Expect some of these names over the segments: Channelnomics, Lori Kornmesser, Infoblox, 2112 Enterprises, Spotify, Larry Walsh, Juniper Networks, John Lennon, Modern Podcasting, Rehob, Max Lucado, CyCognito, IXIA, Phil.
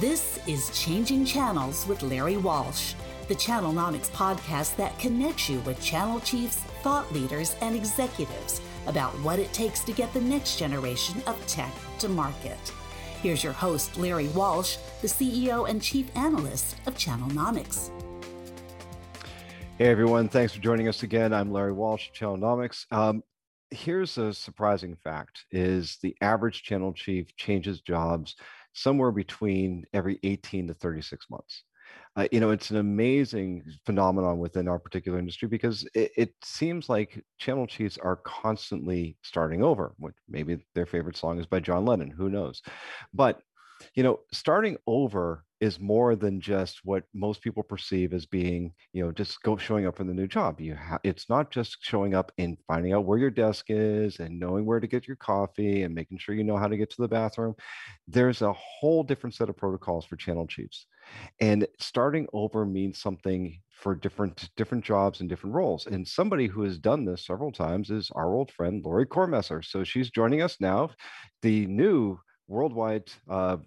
This is Changing Channels with Larry Walsh, the Channelnomics podcast that connects you with channel chiefs, thought leaders, and executives about what it takes to get the next generation of tech to market. Here's your host, Larry Walsh, the CEO and Chief Analyst of Channelnomics. Hey everyone, thanks for joining us again. I'm Larry Walsh, Channelnomics. Here's a surprising fact, is the average channel chief changes jobs somewhere between every 18 to 36 months. It's an amazing phenomenon within our particular industry because it seems like channel chiefs are constantly starting over. Maybe their favorite song is by John Lennon, who knows? But, starting over is more than just what most people perceive as being, showing up for the new job. It's not just showing up and finding out where your desk is and knowing where to get your coffee and making sure you know how to get to the bathroom. There's a whole different set of protocols for channel chiefs. And starting over means something for different jobs and different roles. And somebody who has done this several times is our old friend, Lori Kornmesser. So she's joining us now, the new worldwide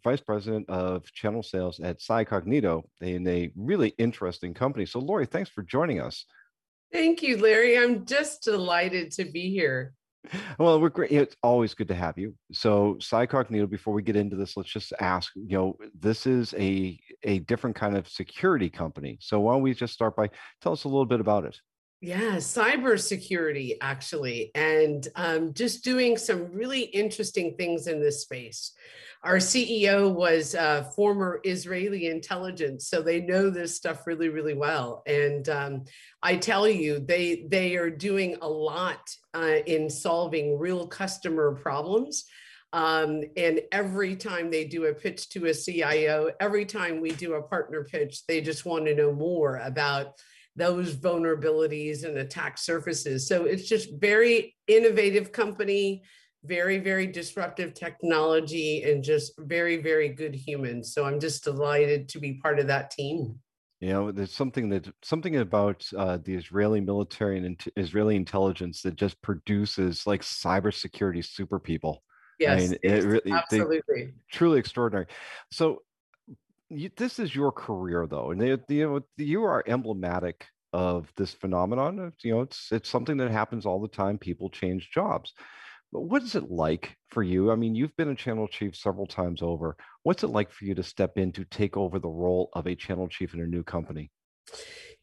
vice president of channel sales at CyCognito, in a really interesting company. So Lori, thanks for joining us. Thank you, Larry. I'm just delighted to be here. Well, we're great. It's always good to have you. So CyCognito, before we get into this, let's just ask, this is a different kind of security company. So why don't we just start by, tell us a little bit about it. Yeah, cybersecurity, actually, and just doing some really interesting things in this space. Our CEO was a former Israeli intelligence, so they know this stuff really, really well. And I tell you, they are doing a lot in solving real customer problems. And every time they do a pitch to a CIO, every time we do a partner pitch, they just want to know more about those vulnerabilities and attack surfaces. So it's just very innovative company, very, very disruptive technology, and just very, very good humans. So I'm just delighted to be part of that team. There's something about the Israeli military and Israeli intelligence that just produces like cybersecurity super people. Yes, it really, absolutely, truly extraordinary. So this is your career, though, and you are emblematic of this phenomenon. It's something that happens all the time. People change jobs. But what is it like for you? I mean, you've been a channel chief several times over. What's it like for you to step in to take over the role of a channel chief in a new company?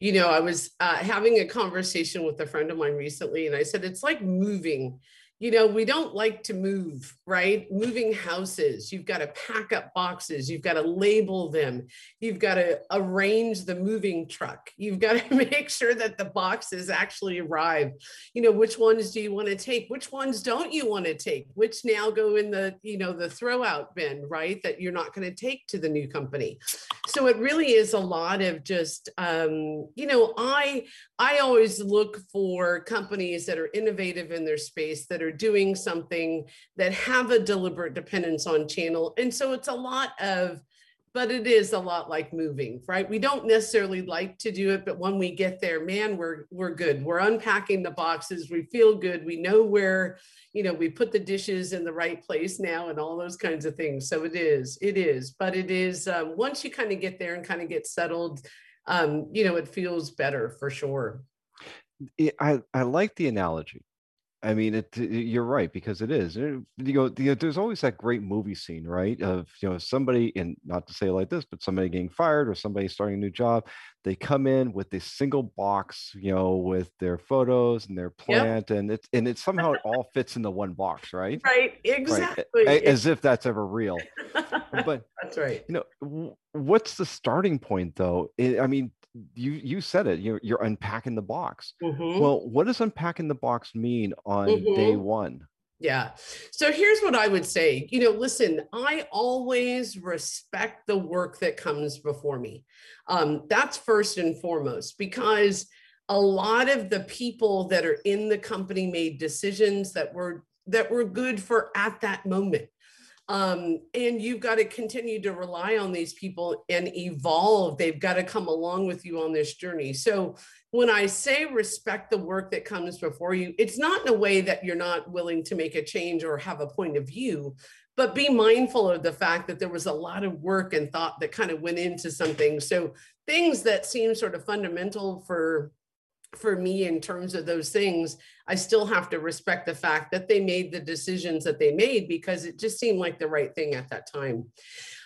I was having a conversation with a friend of mine recently, and I said, it's like moving. We don't like to move, right? Moving houses, you've got to pack up boxes, you've got to label them, you've got to arrange the moving truck, you've got to make sure that the boxes actually arrive. Which ones do you want to take? Which ones don't you want to take? Which now go in the, the throwout bin, right? That you're not going to take to the new company. So it really is a lot of just, I always look for companies that are innovative in their space, that are doing something that have a deliberate dependence on channel. And so it is a lot like moving, right? We don't necessarily like to do it, but when we get there, man, we're good. We're unpacking the boxes. We feel good. We know where, we put the dishes in the right place now and all those kinds of things. So it is, once you kind of get there and kind of get settled, it feels better for sure. I like the analogy. I mean, you're right, because it is. There's always that great movie scene, right? Of, somebody, and not to say it like this, but somebody getting fired or somebody starting a new job. They come in with this single box, with their photos and their plant, yep. and it somehow it all fits into one box, right? Right, exactly. Right. As if that's ever real. But that's right. What's the starting point, though? You said it, you're unpacking the box. Mm-hmm. Well, what does unpacking the box mean on mm-hmm. day one? Yeah. So here's what I would say. Listen, I always respect the work that comes before me. That's first and foremost, because a lot of the people that are in the company made decisions that were good for at that moment. And you've got to continue to rely on these people and evolve. They've got to come along with you on this journey. So when I say respect the work that comes before you, it's not in a way that you're not willing to make a change or have a point of view, But be mindful of the fact that there was a lot of work and thought that kind of went into something. So things that seem sort of fundamental for me in terms of those things, I still have to respect the fact that they made the decisions that they made because it just seemed like the right thing at that time.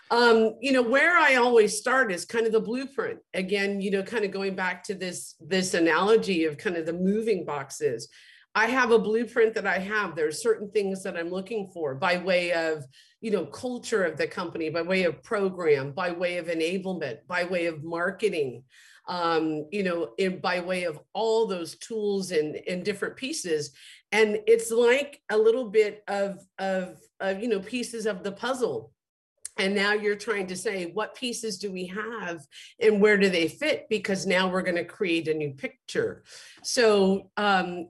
You know, where I always start is kind of the blueprint. Again, you know, kind of going back to this analogy of kind of the moving boxes. I have a blueprint that I have. There's certain things that I'm looking for by way of, you know, culture of the company, by way of program, by way of enablement, by way of marketing, you know, by way of all those tools and different pieces. And it's like a little bit of you know, pieces of the puzzle. And now you're trying to say, what pieces do we have and where do they fit? Because now we're going to create a new picture. So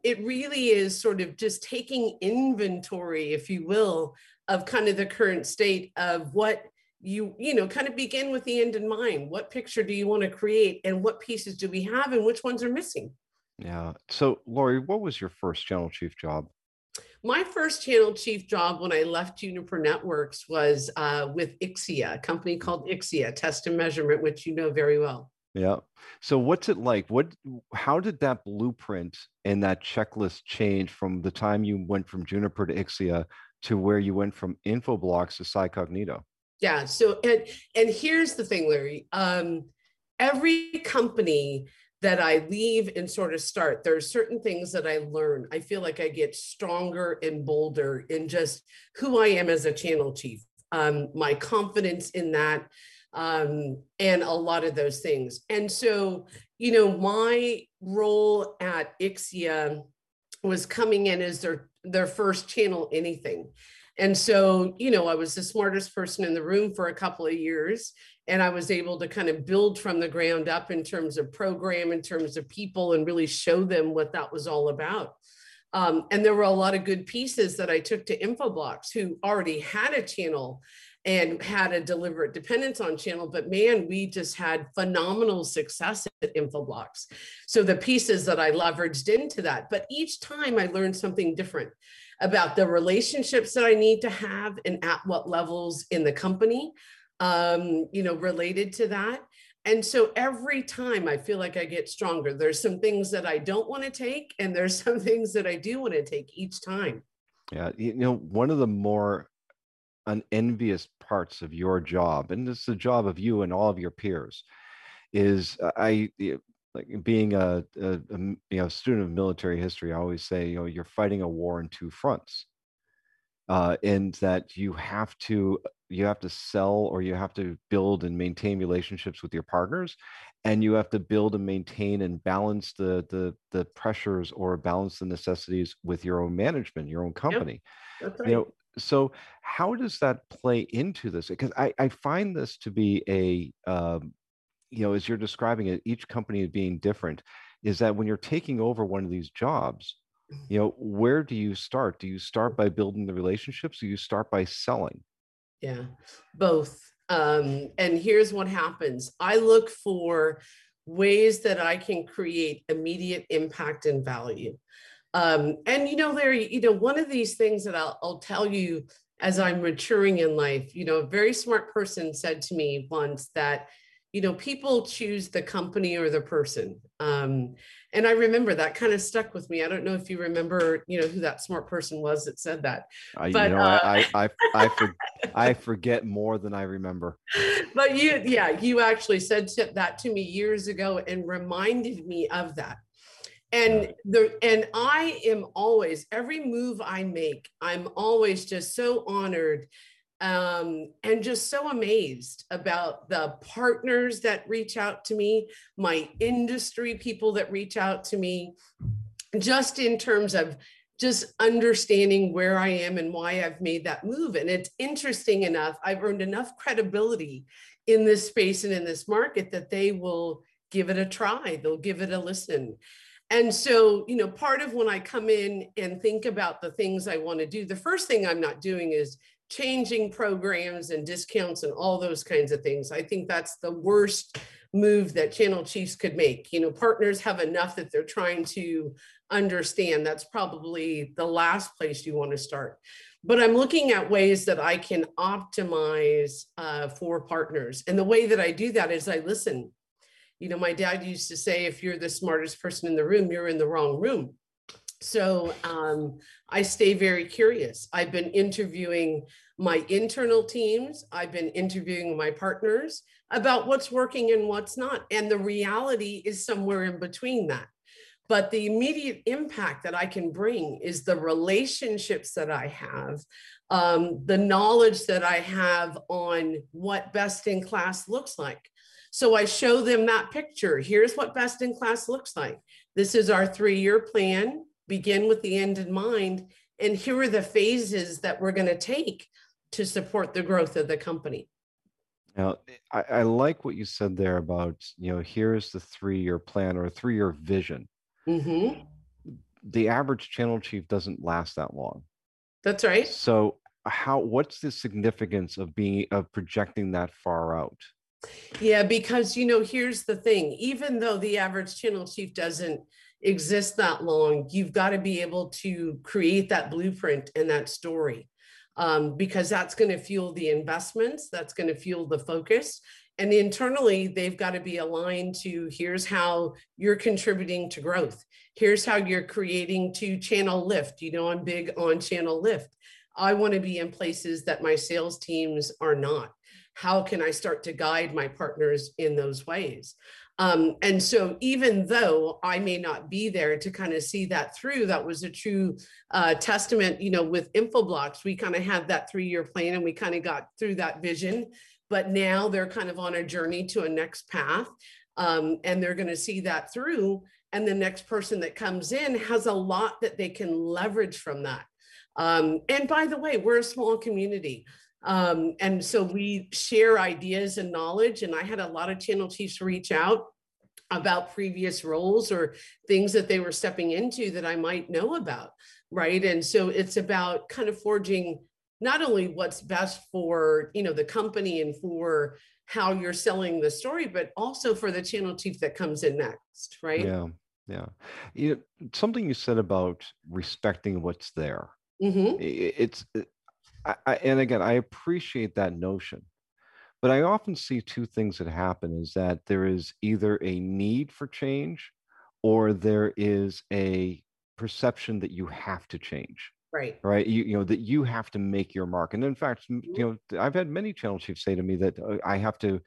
it really is sort of just taking inventory, if you will, of kind of the current state of what you know, kind of begin with the end in mind. What picture do you want to create and what pieces do we have and which ones are missing? Yeah. So Lori, what was your first channel chief job? My first channel chief job when I left Juniper Networks was with IXIA, a company called IXIA, Test and Measurement, which you know very well. Yeah. So what's it like? How did that blueprint and that checklist change from the time you went from Juniper to IXIA to where you went from Infoblox to CyCognito? Yeah. So, and here's the thing, Larry, every company that I leave and sort of start, there are certain things that I learn. I feel like I get stronger and bolder in just who I am as a channel chief, my confidence in that, and a lot of those things. And so, you know, my role at IXIA was coming in as their first channel anything. And so, you know, I was the smartest person in the room for a couple of years, and I was able to kind of build from the ground up in terms of program, in terms of people, and really show them what that was all about. And there were a lot of good pieces that I took to Infoblox, who already had a channel and had a deliberate dependence on channel, but man, we just had phenomenal success at Infoblox. So the pieces that I leveraged into that, but each time I learned something different about the relationships that I need to have and at what levels in the company, you know, related to that. And so every time I feel like I get stronger, there's some things that I don't want to take, and there's some things that I do want to take each time. Yeah. You know, one of the more unenvious parts of your job, and this is the job of you and all of your peers, is being a you know, student of military history, I always say, you know, you're fighting a war on two fronts, and that you have to sell, or you have to build and maintain relationships with your partners, and you have to build and maintain and balance the pressures, or balance the necessities with your own management, your own company. Yep. That's right. You know, so how does that play into this? Because I find this to be a, you know, as you're describing it, each company being different, is that when you're taking over one of these jobs, you know, where do you start? Do you start by building the relationships? Do you start by selling? Yeah, both. And here's what happens. I look for ways that I can create immediate impact and value. And, you know, Larry, you know, one of these things that I'll tell you as I'm maturing in life, you know, a very smart person said to me once that, you know, people choose the company or the person. And I remember that kind of stuck with me. I don't know if you remember, you know, who that smart person was that said that. But, you know, I forget more than I remember. But you actually said that to me years ago and reminded me of that. And I am always, every move I make, I'm always just so honored and just so amazed about the partners that reach out to me, my industry people that reach out to me, just in terms of just understanding where I am and why I've made that move. And it's interesting enough, I've earned enough credibility in this space and in this market that they will give it a try, they'll give it a listen. And so, you know, part of when I come in and think about the things I want to do, the first thing I'm not doing is changing programs and discounts and all those kinds of things. I think that's the worst move that channel chiefs could make. You know, partners have enough that they're trying to understand. That's probably the last place you want to start. But I'm looking at ways that I can optimize for partners. And the way that I do that is I listen. You know, my dad used to say, if you're the smartest person in the room, you're in the wrong room. So I stay very curious. I've been interviewing my internal teams. I've been interviewing my partners about what's working and what's not. And the reality is somewhere in between that. But the immediate impact that I can bring is the relationships that I have, the knowledge that I have on what best in class looks like. So I show them that picture. Here's what best in class looks like. This is our three-year plan. Begin with the end in mind. And here are the phases that we're going to take to support the growth of the company. Now, I like what you said there about, you know, here's the three-year plan or three-year vision. Mm-hmm. The average channel chief doesn't last that long. That's right. So what's the significance of projecting that far out? Yeah, because, you know, here's the thing, even though the average channel chief doesn't exist that long, you've got to be able to create that blueprint and that story, because that's going to fuel the investments, that's going to fuel the focus. And internally, they've got to be aligned to, here's how you're contributing to growth. Here's how you're creating to channel lift. You know, I'm big on channel lift. I want to be in places that my sales teams are not. How can I start to guide my partners in those ways? And so even though I may not be there to kind of see that through, that was a true testament, you know, with Infoblox, we kind of had that three-year plan and we kind of got through that vision. But now they're kind of on a journey to a next path, and they're going to see that through. And the next person that comes in has a lot that they can leverage from that. And by the way, we're a small community. And so we share ideas and knowledge. And I had a lot of channel chiefs reach out about previous roles or things that they were stepping into that I might know about, right? And so it's about kind of forging not only what's best for, you know, the company and for how you're selling the story, but also for the channel chief that comes in next, right? Yeah, yeah. You know, something you said about respecting what's there. Mm-hmm. And again, I appreciate that notion, but I often see two things that happen is that there is either a need for change or there is a perception that you have to change. Right. Right. You know, that you have to make your mark. And in fact, you know, I've had many channel chiefs say to me that I have to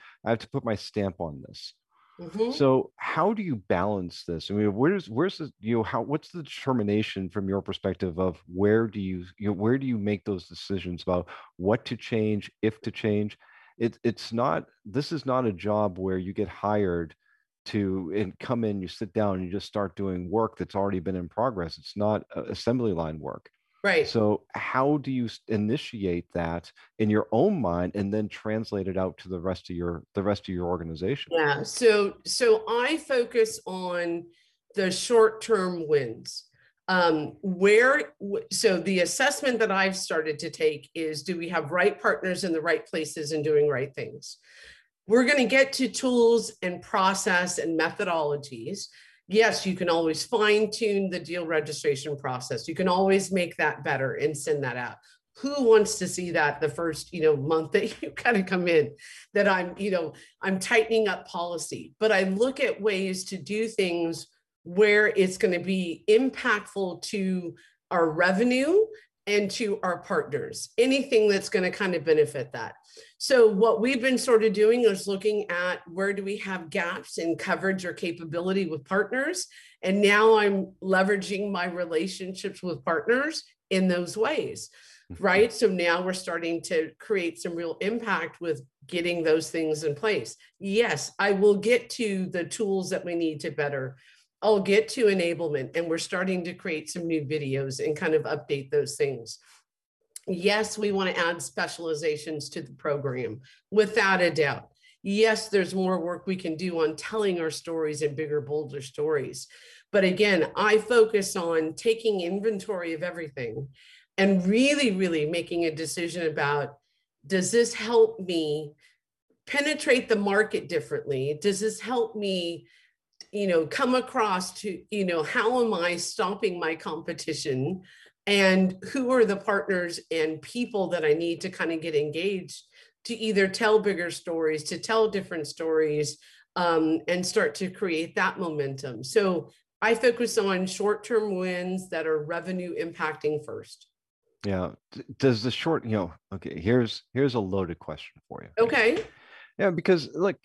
put my stamp on this. Mm-hmm. So how do you balance this? I mean, where's the, you know, what's the determination from your perspective of where do you make those decisions about what to change, if to change? This is not a job where you get hired and come in, you sit down and you just start doing work that's already been in progress. It's not assembly line work. Right. So how do you initiate that in your own mind and then translate it out to the rest of your organization? Yeah. So I focus on the short-term wins. So the assessment that I've started to take is, do we have right partners in the right places and doing right things? We're going to get to tools and process and methodologies. Yes, you can always fine tune the deal registration process. You can always make that better and send that out. Who wants to see that the first, you know, month that you kind of come in, that I'm, you know, I'm tightening up policy, but I look at ways to do things where it's going to be impactful to our revenue and to our partners, anything that's going to kind of benefit that. So what we've been sort of doing is looking at where do we have gaps in coverage or capability with partners. And now I'm leveraging my relationships with partners in those ways, right? So now we're starting to create some real impact with getting those things in place. Yes, I will get to the tools that we need to better. I'll get to enablement, and we're starting to create some new videos and kind of update those things. Yes, we want to add specializations to the program, without a doubt. Yes, there's more work we can do on telling our stories and bigger, bolder stories. But again, I focus on taking inventory of everything and really, really making a decision about, does this help me penetrate the market differently? Does this help me, you know, come across to, you know, how am I stopping my competition and who are the partners and people that I need to kind of get engaged to either tell bigger stories, to tell different stories, and start to create that momentum. So I focus on short-term wins that are revenue impacting first. Yeah. Does the short, okay, here's a loaded question for you. Okay. Yeah, because look,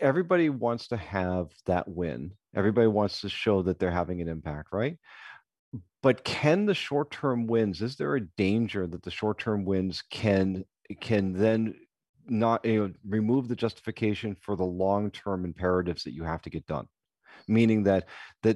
everybody wants to have that win. Everybody wants to show that they're having an impact, right? But can the short-term wins, is there a danger that the short-term wins can then not remove the justification for the long-term imperatives that you have to get done? Meaning that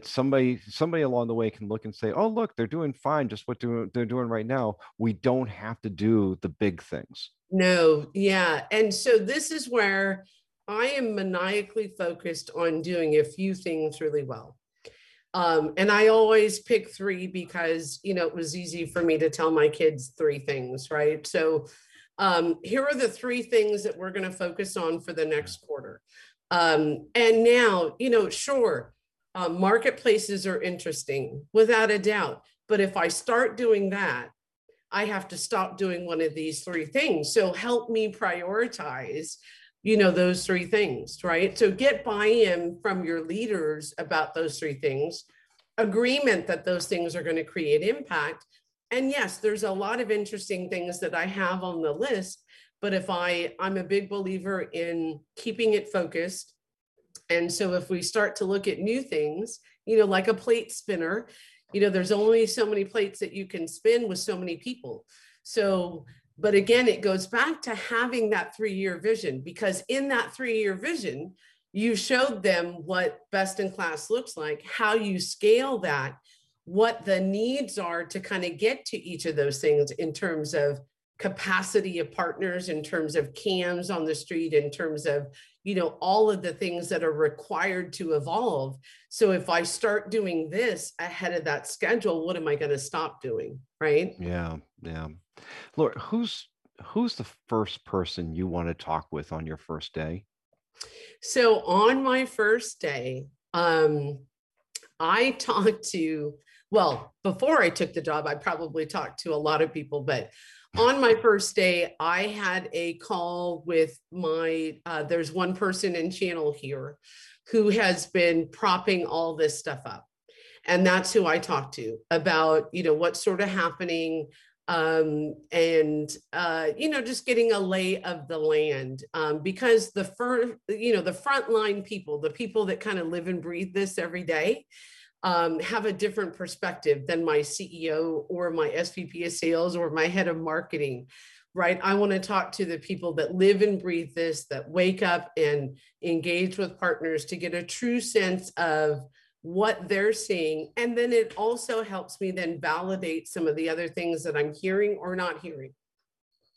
somebody along the way can look and say, oh, look, they're doing fine. Just what they're doing right now. We don't have to do the big things. No. Yeah. And so this is where I am maniacally focused on doing a few things really well. And I always pick three because, it was easy for me to tell my kids three things, right? So here are the three things that we're going to focus on for the next quarter. And now, sure, marketplaces are interesting without a doubt. But if I start doing that, I have to stop doing one of these three things. So help me prioritize, those three things, right? So get buy-in from your leaders about those three things, agreement that those things are going to create impact. And yes, there's a lot of interesting things that I have on the list. But if I'm a big believer in keeping it focused. And so if we start to look at new things, like a plate spinner, there's only so many plates that you can spin with so many people. So, but again, it goes back to having that three-year vision, because in that three-year vision, you showed them what best in class looks like, how you scale that, what the needs are to kind of get to each of those things in terms of capacity of partners, in terms of cams on the street, in terms of, all of the things that are required to evolve. So if I start doing this ahead of that schedule, what am I going to stop doing? Right. Yeah. Yeah. Lori, who's the first person you want to talk with on your first day? So on my first day, I talked to, well, before I took the job, I probably talked to a lot of people, but on my first day, I had a call with my, there's one person in Channel here who has been propping all this stuff up. And that's who I talked to about, what's sort of happening just getting a lay of the land because the frontline people, the people that kind of live and breathe this every day, have a different perspective than my CEO or my SVP of sales or my head of marketing, right? I want to talk to the people that live and breathe this, that wake up and engage with partners to get a true sense of what they're seeing. And then it also helps me then validate some of the other things that I'm hearing or not hearing.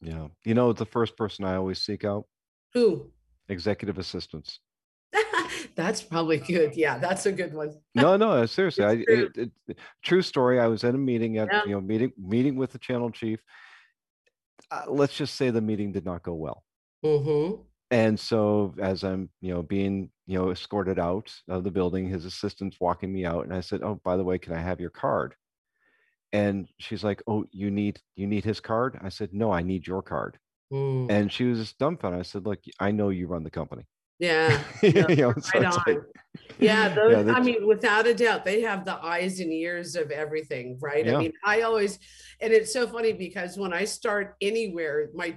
Yeah. The first person I always seek out? Who? Executive assistants. That's probably good. Yeah, that's a good one. No, seriously. True story. I was at a meeting meeting with the channel chief. Let's just say the meeting did not go well. Mm-hmm. And so as I'm, being, escorted out of the building, his assistant's walking me out, and I said, "Oh, by the way, can I have your card?" And she's like, "Oh, you need his card?" I said, "No, I need your card." Mm. And she was just dumbfounded. I said, "Look, I know you run the company." Yeah. I mean, without a doubt, they have the eyes and ears of everything, right? Yeah. I mean, and it's so funny because when I start anywhere, my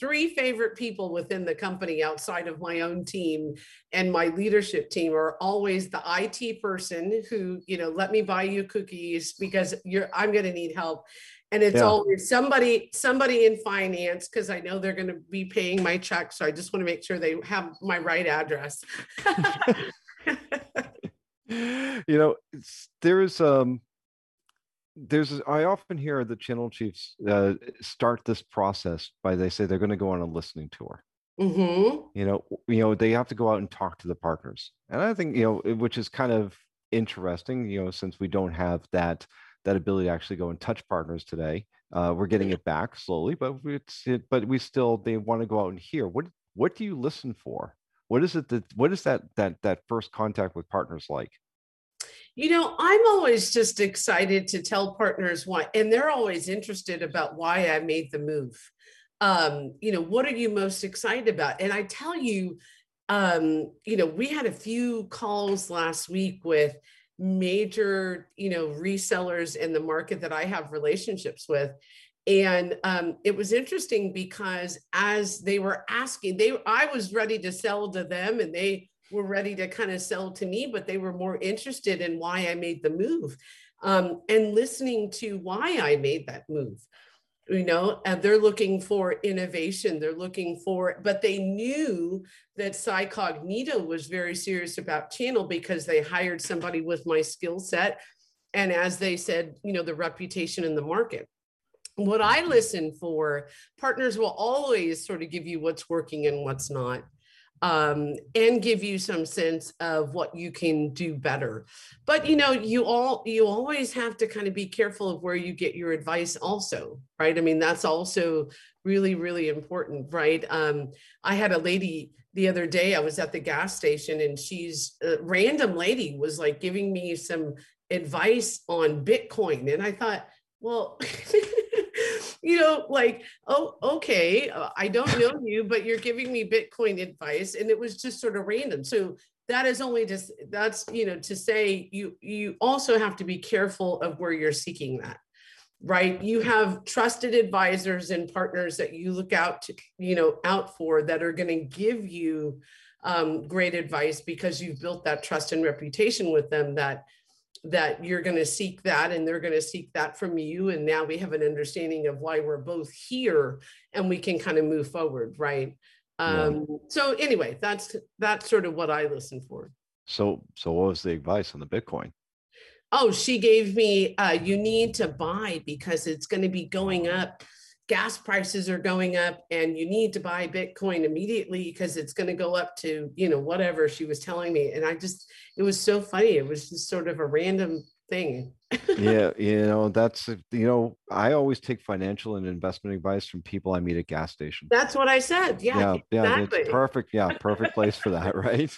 three favorite people within the company outside of my own team and my leadership team are always the IT person who, let me buy you cookies because I'm going to need help. And it's always somebody in finance, because I know they're going to be paying my check. So I just want to make sure they have my right address. I often hear the channel chiefs start this process by they say they're going to go on a listening tour. Mm-hmm. They have to go out and talk to the partners. And I think, which is kind of interesting, since we don't have that ability to actually go and touch partners today. We're getting it back slowly, but they want to go out and hear. What do you listen for? What is that first contact with partners like? You know, I'm always just excited to tell partners why, and they're always interested about why I made the move. You know, what are you most excited about? And I tell you, you know, we had a few calls last week with major, you know, resellers in the market that I have relationships with. And it was interesting because as they were asking, I was ready to sell to them and they were ready to kind of sell to me, but they were more interested in why I made the move and listening to why I made that move. You know, and they're looking for innovation, they're looking for, but they knew that CyCognito was very serious about channel because they hired somebody with my skill set. And as they said, you know, the reputation in the market. What I listen for, partners will always sort of give you what's working and what's not. And give you some sense of what you can do better. But, you know, you always have to kind of be careful of where you get your advice also, right? I mean, that's also really, really important, right? I had a lady the other day, I was at the gas station and she's a random lady was like giving me some advice on Bitcoin. And I thought, well, you know, like, oh, okay, I don't know you, but you're giving me Bitcoin advice. And it was just sort of random. So that is only just, that's, you know, to say you also have to be careful of where you're seeking that, right? You have trusted advisors and partners that you look out to, you know, out for that are going to give you great advice because you've built that trust and reputation with them that you're going to seek that and they're going to seek that from you. And now we have an understanding of why we're both here and we can kind of move forward. Right. So anyway, that's sort of what I listen for. So what was the advice on the Bitcoin? Oh, she gave me, you need to buy because it's going to be going up. Gas prices are going up and you need to buy Bitcoin immediately because it's going to go up to, you know, whatever she was telling me. And I just, it was so funny. It was just sort of a random thing. Yeah. You know, that's, you know, I always take financial and investment advice from people I meet at gas stations. That's what I said. Yeah. Yeah. Exactly. It's perfect. Yeah. Perfect place for that. Right.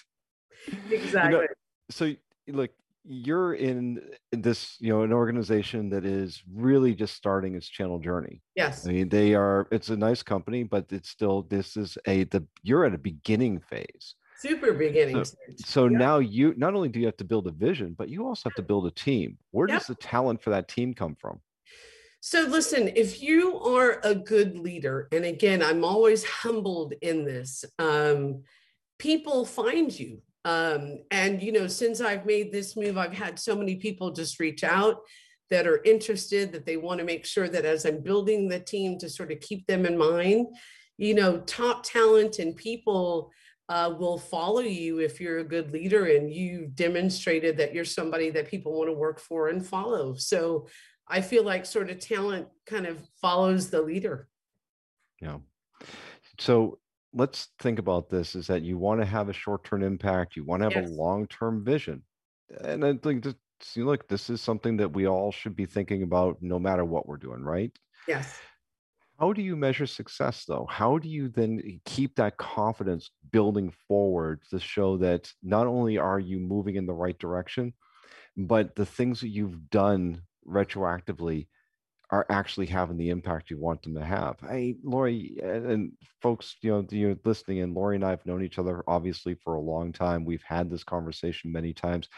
Exactly. You know, so look, you're in this, you know, an organization that is really just starting its channel journey. Yes. I mean, it's a nice company, but it's still, you're at a beginning phase. Super beginning. So yeah. Now you, not only do you have to build a vision, but you also have to build a team. Where does the talent for that team come from? So listen, if you are a good leader, and again, I'm always humbled in this, people find you. And, you know, since I've made this move, I've had so many people just reach out that are interested, that they want to make sure that as I'm building the team to sort of keep them in mind, you know, top talent and people will follow you if you're a good leader and you've demonstrated that you're somebody that people want to work for and follow. So I feel like sort of talent kind of follows the leader. Yeah. So let's think about this, is that you want to have a short-term impact. You want to have a long-term vision. And I think this is something that we all should be thinking about no matter what we're doing, right? Yes. How do you measure success though? How do you then keep that confidence building forward to show that not only are you moving in the right direction, but the things that you've done retroactively are actually having the impact you want them to have? Hey, Lori, and folks, you know, you're listening, and Lori and I have known each other, obviously, for a long time. We've had this conversation many times.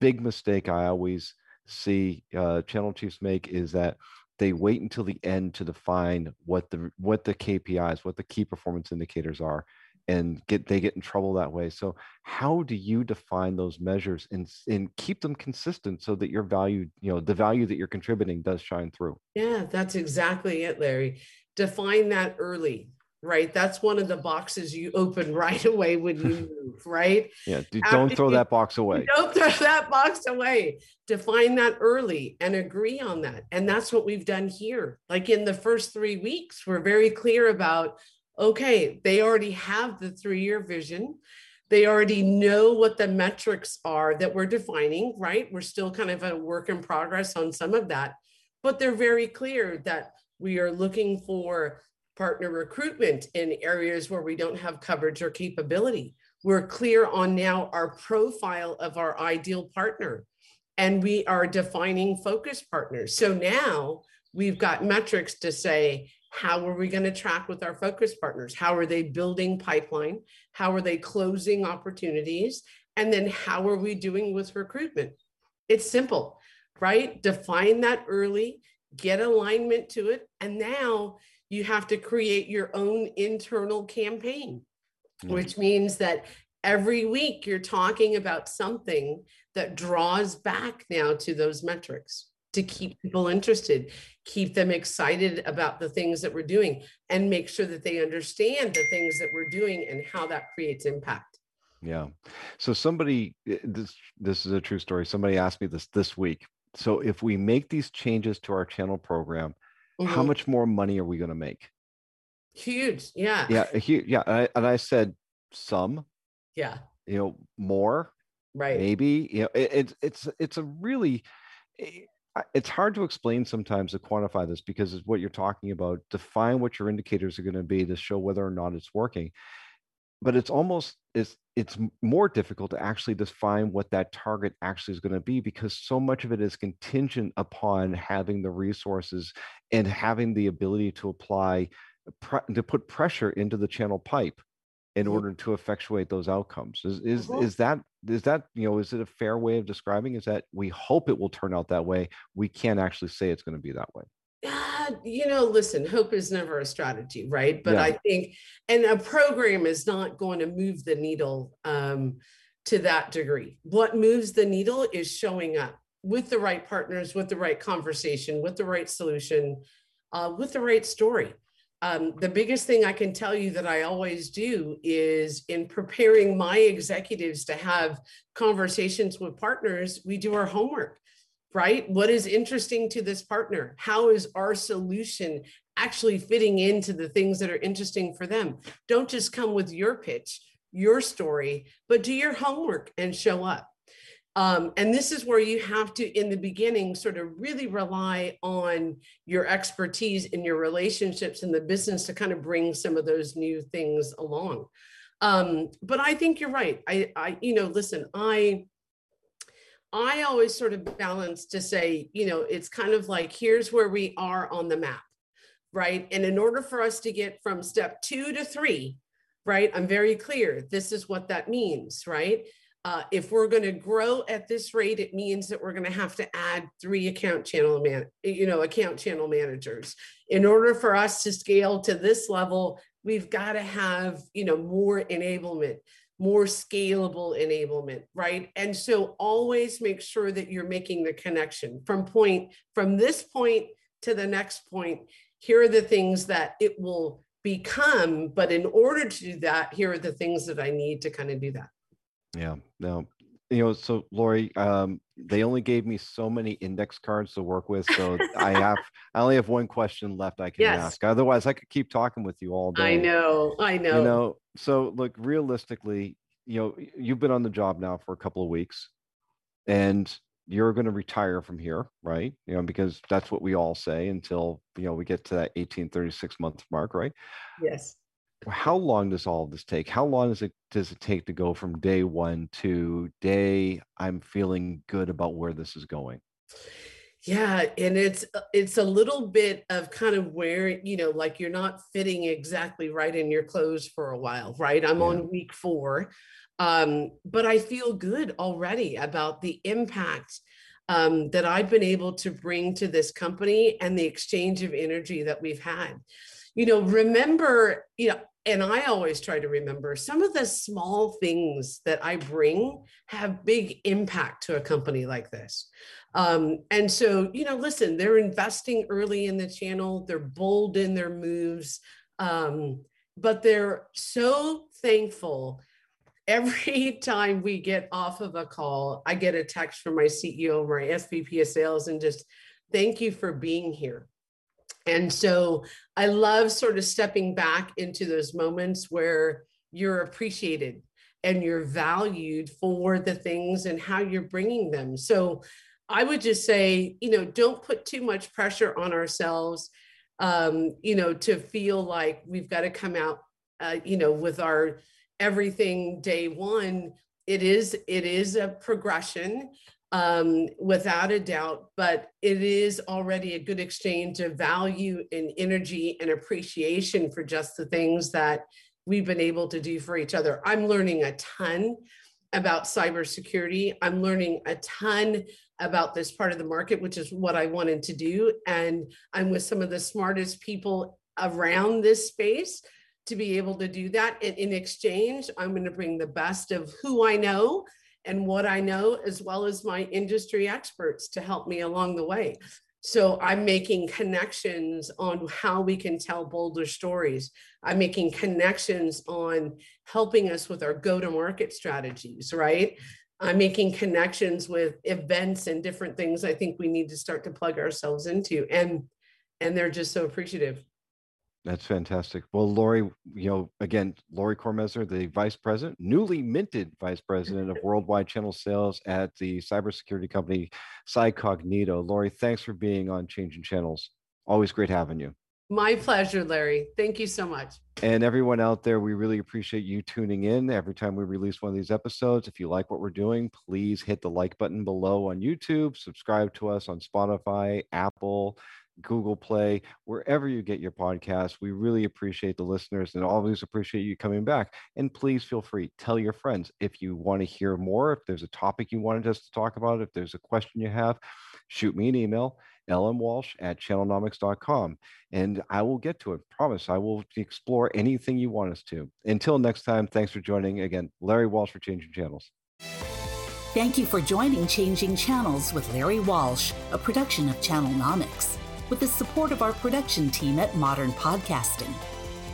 Big mistake I always see channel chiefs make is that they wait until the end to define what the KPIs, what the key performance indicators are, and they get in trouble that way. So how do you define those measures and keep them consistent so that your value, you know, the value that you're contributing does shine through? Yeah, that's exactly it, Larry. Define that early, right? That's one of the boxes you open right away when you move, right? Yeah, don't throw that box away. Don't throw that box away. Define that early and agree on that. And that's what we've done here. Like in the first 3 weeks, we're very clear about, okay, they already have the 3-year vision. They already know what the metrics are that we're defining, right? We're still kind of a work in progress on some of that, but they're very clear that we are looking for partner recruitment in areas where we don't have coverage or capability. We're clear on now our profile of our ideal partner. and we are defining focus partners. So now we've got metrics to say, how are we going to track with our focus partners? How are they building pipeline? How are they closing opportunities? And then how are we doing with recruitment? It's simple, right? Define that early, get alignment to it. And now you have to create your own internal campaign, which means that every week you're talking about something that draws back now to those metrics to keep people interested, keep them excited about the things that we're doing, and make sure that they understand the things that we're doing and how that creates impact. Yeah. So somebody, this is a true story. Somebody asked me this week. So if we make these changes to our channel program, how much more money are we going to make? Huge. Yeah. Yeah. Yeah. And I said some. Yeah. You know, more. Right. Maybe. You know, it's hard to explain sometimes, to quantify this, because it's what you're talking about. Define what your indicators are going to be to show whether or not it's working. But it's more difficult to actually define what that target actually is going to be, because so much of it is contingent upon having the resources and having the ability to apply, to put pressure into the channel pipe in order to effectuate those outcomes. Is that, you know, is it a fair way of describing? Is that we hope it will turn out that way? We can't actually say it's going to be that way. You know, listen, hope is never a strategy, right? But yeah. I think, and a program is not going to move the needle to that degree. What moves the needle is showing up with the right partners, with the right conversation, with the right solution, with the right story. The biggest thing I can tell you that I always do is, in preparing my executives to have conversations with partners, we do our homework, right? What is interesting to this partner? How is our solution actually fitting into the things that are interesting for them? Don't just come with your pitch, your story, but do your homework and show up. And this is where you have to, in the beginning, sort of really rely on your expertise and your relationships in the business to kind of bring some of those new things along. But I think you're right. I always sort of balance to say, you know, it's kind of like, here's where we are on the map, right? And in order for us to get from step 2 to 3, right, I'm very clear, this is what that means, right? If we're going to grow at this rate, it means that we're going to have to add 3 account channel managers. In order for us to scale to this level, we've got to have, you know, more enablement, more scalable enablement, right? And so always make sure that you're making the connection from this point to the next point. Here are the things that it will become, but in order to do that, here are the things that I need to kind of do that. Yeah. No, you know, so Lori, they only gave me so many index cards to work with. So I only have one question left I can ask. Otherwise I could keep talking with you all day. I know. You know, so look, realistically, you know, you've been on the job now for a couple of weeks and you're going to retire from here, right? You know, because that's what we all say until, you know, we get to that 18-36 month mark, right? Yes. How long does all of this take? How long does it take to go from day one to day I'm feeling good about where this is going? Yeah. And it's a little bit of kind of where, you know, like you're not fitting exactly right in your clothes for a while, right? I'm on week 4, but I feel good already about the impact that I've been able to bring to this company and the exchange of energy that we've had. You know, remember, you know, and I always try to remember, some of the small things that I bring have big impact to a company like this. And so, you know, listen, they're investing early in the channel, they're bold in their moves, but they're so thankful. Every time we get off of a call, I get a text from my CEO, my SVP of sales, and just thank you for being here. And so I love sort of stepping back into those moments where you're appreciated and you're valued for the things and how you're bringing them. So I would just say, you know, don't put too much pressure on ourselves, you know, to feel like we've got to come out, you know, with our everything day one. It is a progression. without a doubt, but it is already a good exchange of value and energy and appreciation for just the things that we've been able to do for each other. I'm learning a ton about cybersecurity. I'm learning a ton about this part of the market, which is what I wanted to do. And I'm with some of the smartest people around this space to be able to do that. And in exchange, I'm going to bring the best of who I know and what I know, as well as my industry experts to help me along the way. So I'm making connections on how we can tell bolder stories. I'm making connections on helping us with our go-to-market strategies, right? I'm making connections with events and different things I think we need to start to plug ourselves into. And they're just so appreciative. That's fantastic. Well, Lori, you know, again, Lori Kornmesser, the vice president, newly minted vice president of worldwide channel sales at the cybersecurity company CyCognito. Lori, thanks for being on Changing Channels. Always great having you. My pleasure, Larry. Thank you so much. And everyone out there, we really appreciate you tuning in every time we release one of these episodes. If you like what we're doing, please hit the like button below on YouTube, subscribe to us on Spotify, Apple, Google Play, wherever you get your podcasts. We really appreciate the listeners and always appreciate you coming back. And please feel free, tell your friends if you want to hear more, if there's a topic you wanted us to talk about, if there's a question you have, shoot me an email, lmwalsh@channelnomics.com, and I will get to it. Promise, I will explore anything you want us to. Until next time, thanks for joining again. Larry Walsh for Changing Channels. Thank you for joining Changing Channels with Larry Walsh, a production of Channelnomics, with the support of our production team at Modern Podcasting.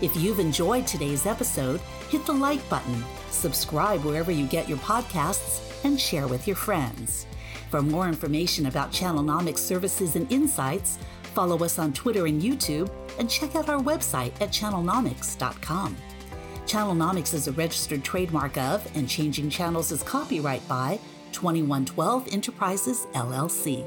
If you've enjoyed today's episode, hit the like button, subscribe wherever you get your podcasts, and share with your friends. For more information about Channelnomics services and insights, follow us on Twitter and YouTube, and check out our website at channelnomics.com. Channelnomics is a registered trademark of, and Changing Channels is copyright by, 2112 Enterprises, LLC.